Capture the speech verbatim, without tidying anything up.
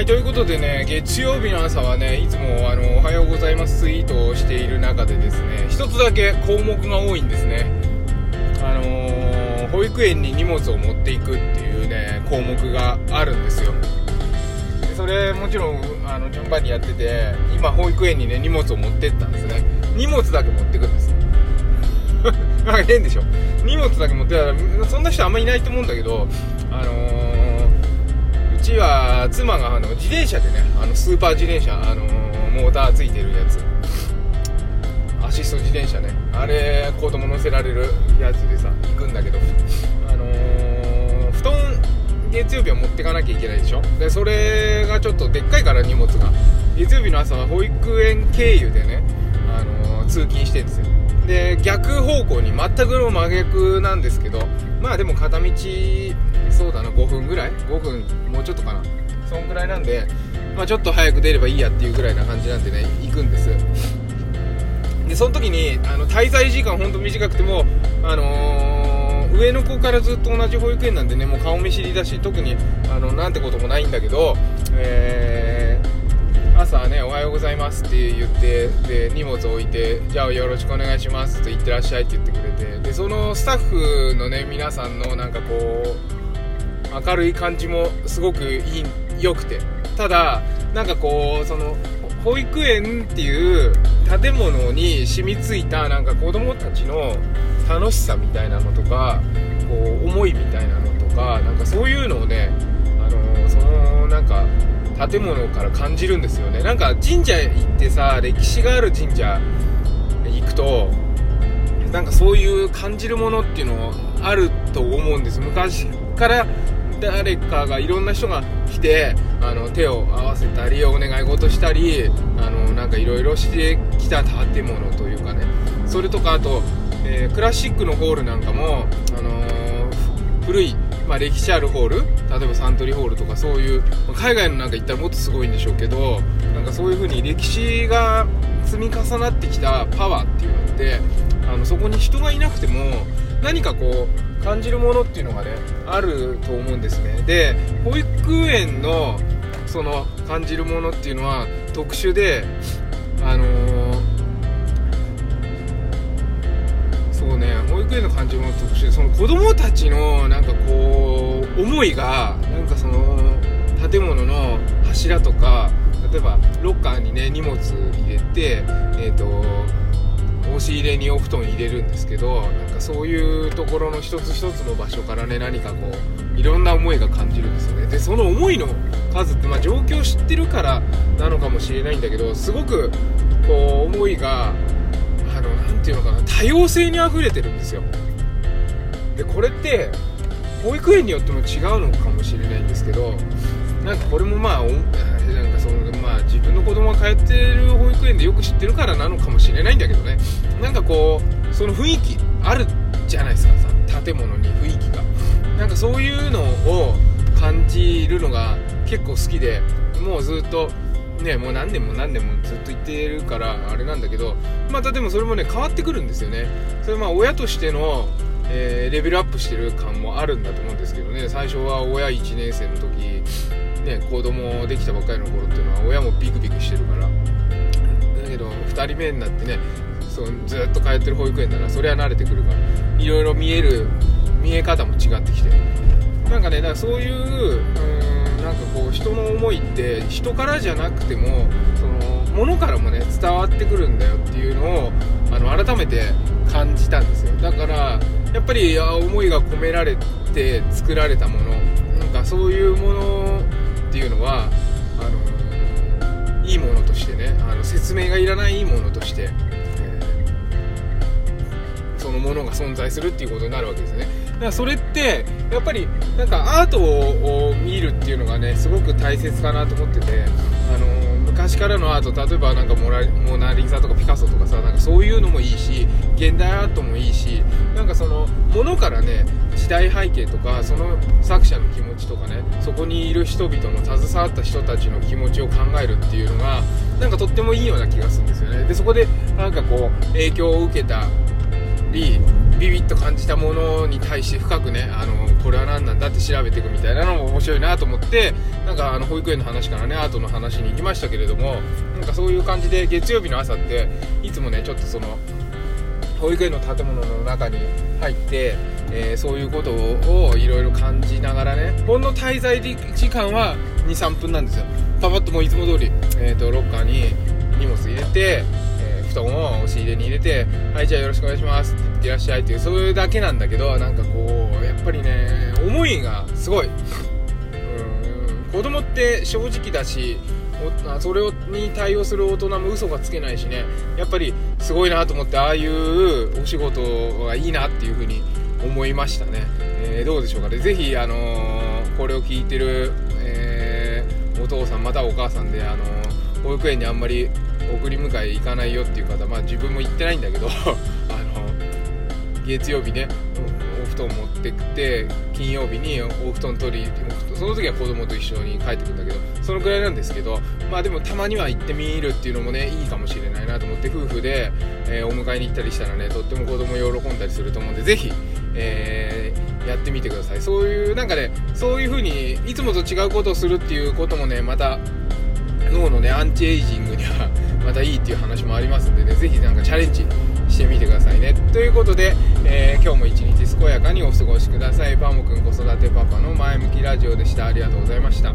はい、ということでね、月曜日の朝はね、いつもあのおはようございますツイートをしている中でですね、一つだけ項目が多いんですね。あのー、保育園に荷物を持っていくっていうね項目があるんですよ。でそれもちろんあの順番にやってて、今保育園にね荷物を持ってったんですね。荷物だけ持ってくんですなんか変でしょ、荷物だけ持ってたらそんな人あんまりいないと思うんだけど、あのーうちは妻があの自転車でね、あのスーパー自転車、あのー、モーターついてるやつ、アシスト自転車ね、あれ子供乗せられるやつでさ行くんだけど、あのー、布団月曜日は持ってかなきゃいけないでしょ。でそれがちょっとでっかいから、荷物が月曜日の朝は保育園経由でね、あのー、通勤してるんですよ。で逆方向に、全くの真逆なんですけど、まあでも片道そうだな、ごふんぐらい、ごふんもうちょっとかな、そんぐらいなんで、まあ、ちょっと早く出ればいいやっていうぐらいな感じなんでね行くんです。でその時にあの滞在時間ほんと短くても、あのー、上の子からずっと同じ保育園なんでね、もう顔見知りだし、特にあのなんてこともないんだけど、えー、朝ねおはようございますって言って、で荷物置いて、じゃあよろしくお願いしますって言ってらっしゃいって言ってくれて、でそのスタッフのね皆さんのなんかこう明るい感じもすごくいい、良くて、ただなんかこうその保育園っていう建物に染みついたなんか子供たちの楽しさみたいなのとか、こう思いみたいなのとか、なんかそういうのをね、あのそのなんか建物から感じるんですよね。なんか神社行ってさ、歴史がある神社行くとなんかそういう感じるものっていうのあると思うんです。昔から誰かが、いろんな人が来て、あの手を合わせたりお願い事したり、あのなんかいろいろしてきた建物というかね、それとかあと、えー、クラシックのホールなんかも、あのー、古い、まあ、歴史あるホール、例えばサントリーホールとか、そういう海外のなんか行ったらもっとすごいんでしょうけど、なんかそういう風に歴史が積み重なってきたパワーっていうので、あのそこに人がいなくても何かこう感じるものっていうのがねあると思うんですね。で保育園のその感じるものっていうのは特殊で、あのー、そうね、保育園の感じるもの特殊で、その子供たちのなんかこう思いがなんかその建物の柱とか、例えばロッカーにね荷物入れて、えーと押し入れにお布団入れるんですけど、なんかそういうところの一つ一つの場所からね、何かこういろんな思いが感じるんですよね。でその思いの数って、まあ、状況を知ってるからなのかもしれないんだけど、すごくこう思いがあのなんていうのかな、多様性にあふれてるんですよ。でこれって保育園によっても違うのかもしれないんですけど、なんかこれもまあなんかその、まあ、自分の子供が通ってる保育園でよく知ってるからなのかもしれないんだけどね、なんかこうその雰囲気あるじゃないですか、さ建物に雰囲気が、なんかそういうのを感じるのが結構好きで、もうずっとねもう何年も何年もずっと言ってるからあれなんだけど、またでもそれもね変わってくるんですよね。それまあ親としての、えー、レベルアップしてる感もあるんだと思うんですけどね。最初は親いちねん生の時ね、子供できたばっかりの頃っていうのは親もビクビクしてるから、だけどふたりめになってね、そうずっと通ってる保育園ならそれは慣れてくるから、いろいろ見える見え方も違ってきて、なんかねだからそういう、 うーんなんかこう人の思いって人からじゃなくてもその物からもね伝わってくるんだよっていうのをあの改めて感じたんですよ。だからやっぱり思いが込められて作られたもの、なんかそういうものっていうのはあのいいものとしてね、あの説明がいらないいいものとして、えー、そのものが存在するっていうことになるわけですね。だからそれってやっぱりなんかアートを見るっていうのがねすごく大切かなと思ってて、あの昔からのアート、例えばなんかモラ、モナリザとかピカソとかさ、なんかそういうのもいいし、現代アートもいいし、なんかそのものからね時代背景とかその作者の気持ちとかね、そこにいる人々の携わった人たちの気持ちを考えるっていうのがなんかとってもいいような気がするんですよね。でそこでなんかこう影響を受けたりビビッと感じたものに対して深くね、あのこれは何なんだだって調べていくみたいなのも面白いなと思って、なんかあの保育園の話からねアートの話に行きましたけれども、なんかそういう感じで月曜日の朝っていつもねちょっとその保育園の建物の中に入って、えー、そういうことをいろいろ感じながらね、ほんの滞在時間は にさんぷんなんですよ。パパッともういつも通り、えー、とロッカーに荷物入れて、えー、布団を押し入れに入れて、はいじゃあよろしくお願いしますって言ってらっしゃいっていう、それだけなんだけど、なんかこうやっぱりね思いがすごい、うん、子供って正直だしそれに対応する大人も嘘がつけないしね、やっぱりすごいなと思って、ああいうお仕事がいいなっていうふうに思いましたね、えー、どうでしょうかね。ぜひ、あのー、これを聞いてる、えー、お父さんまたお母さんで、あのー、保育園にあんまり送り迎え行かないよっていう方、まあ自分も行ってないんだけどあのー、月曜日ねお布団持ってきて、金曜日にお布団取り、その時は子供と一緒に帰ってくるんだけど、そのくらいなんですけど、まあでもたまには行ってみるっていうのもねいいかもしれないなと思って、夫婦で、えー、お迎えに行ったりしたらねとっても子供喜んだりすると思うんで、ぜひ、えー、やってみてください。そういうなんかね、そういう風にいつもと違うことをするっていうこともね、また脳のねアンチエイジングにはまたいいっていう話もありますんでね、ぜひなんかチャレンジしてみてくださいね。ということで、えー、今日も一日健やかにお過ごしください。バモくん子育てパパの前向きラジオでした。ありがとうございました。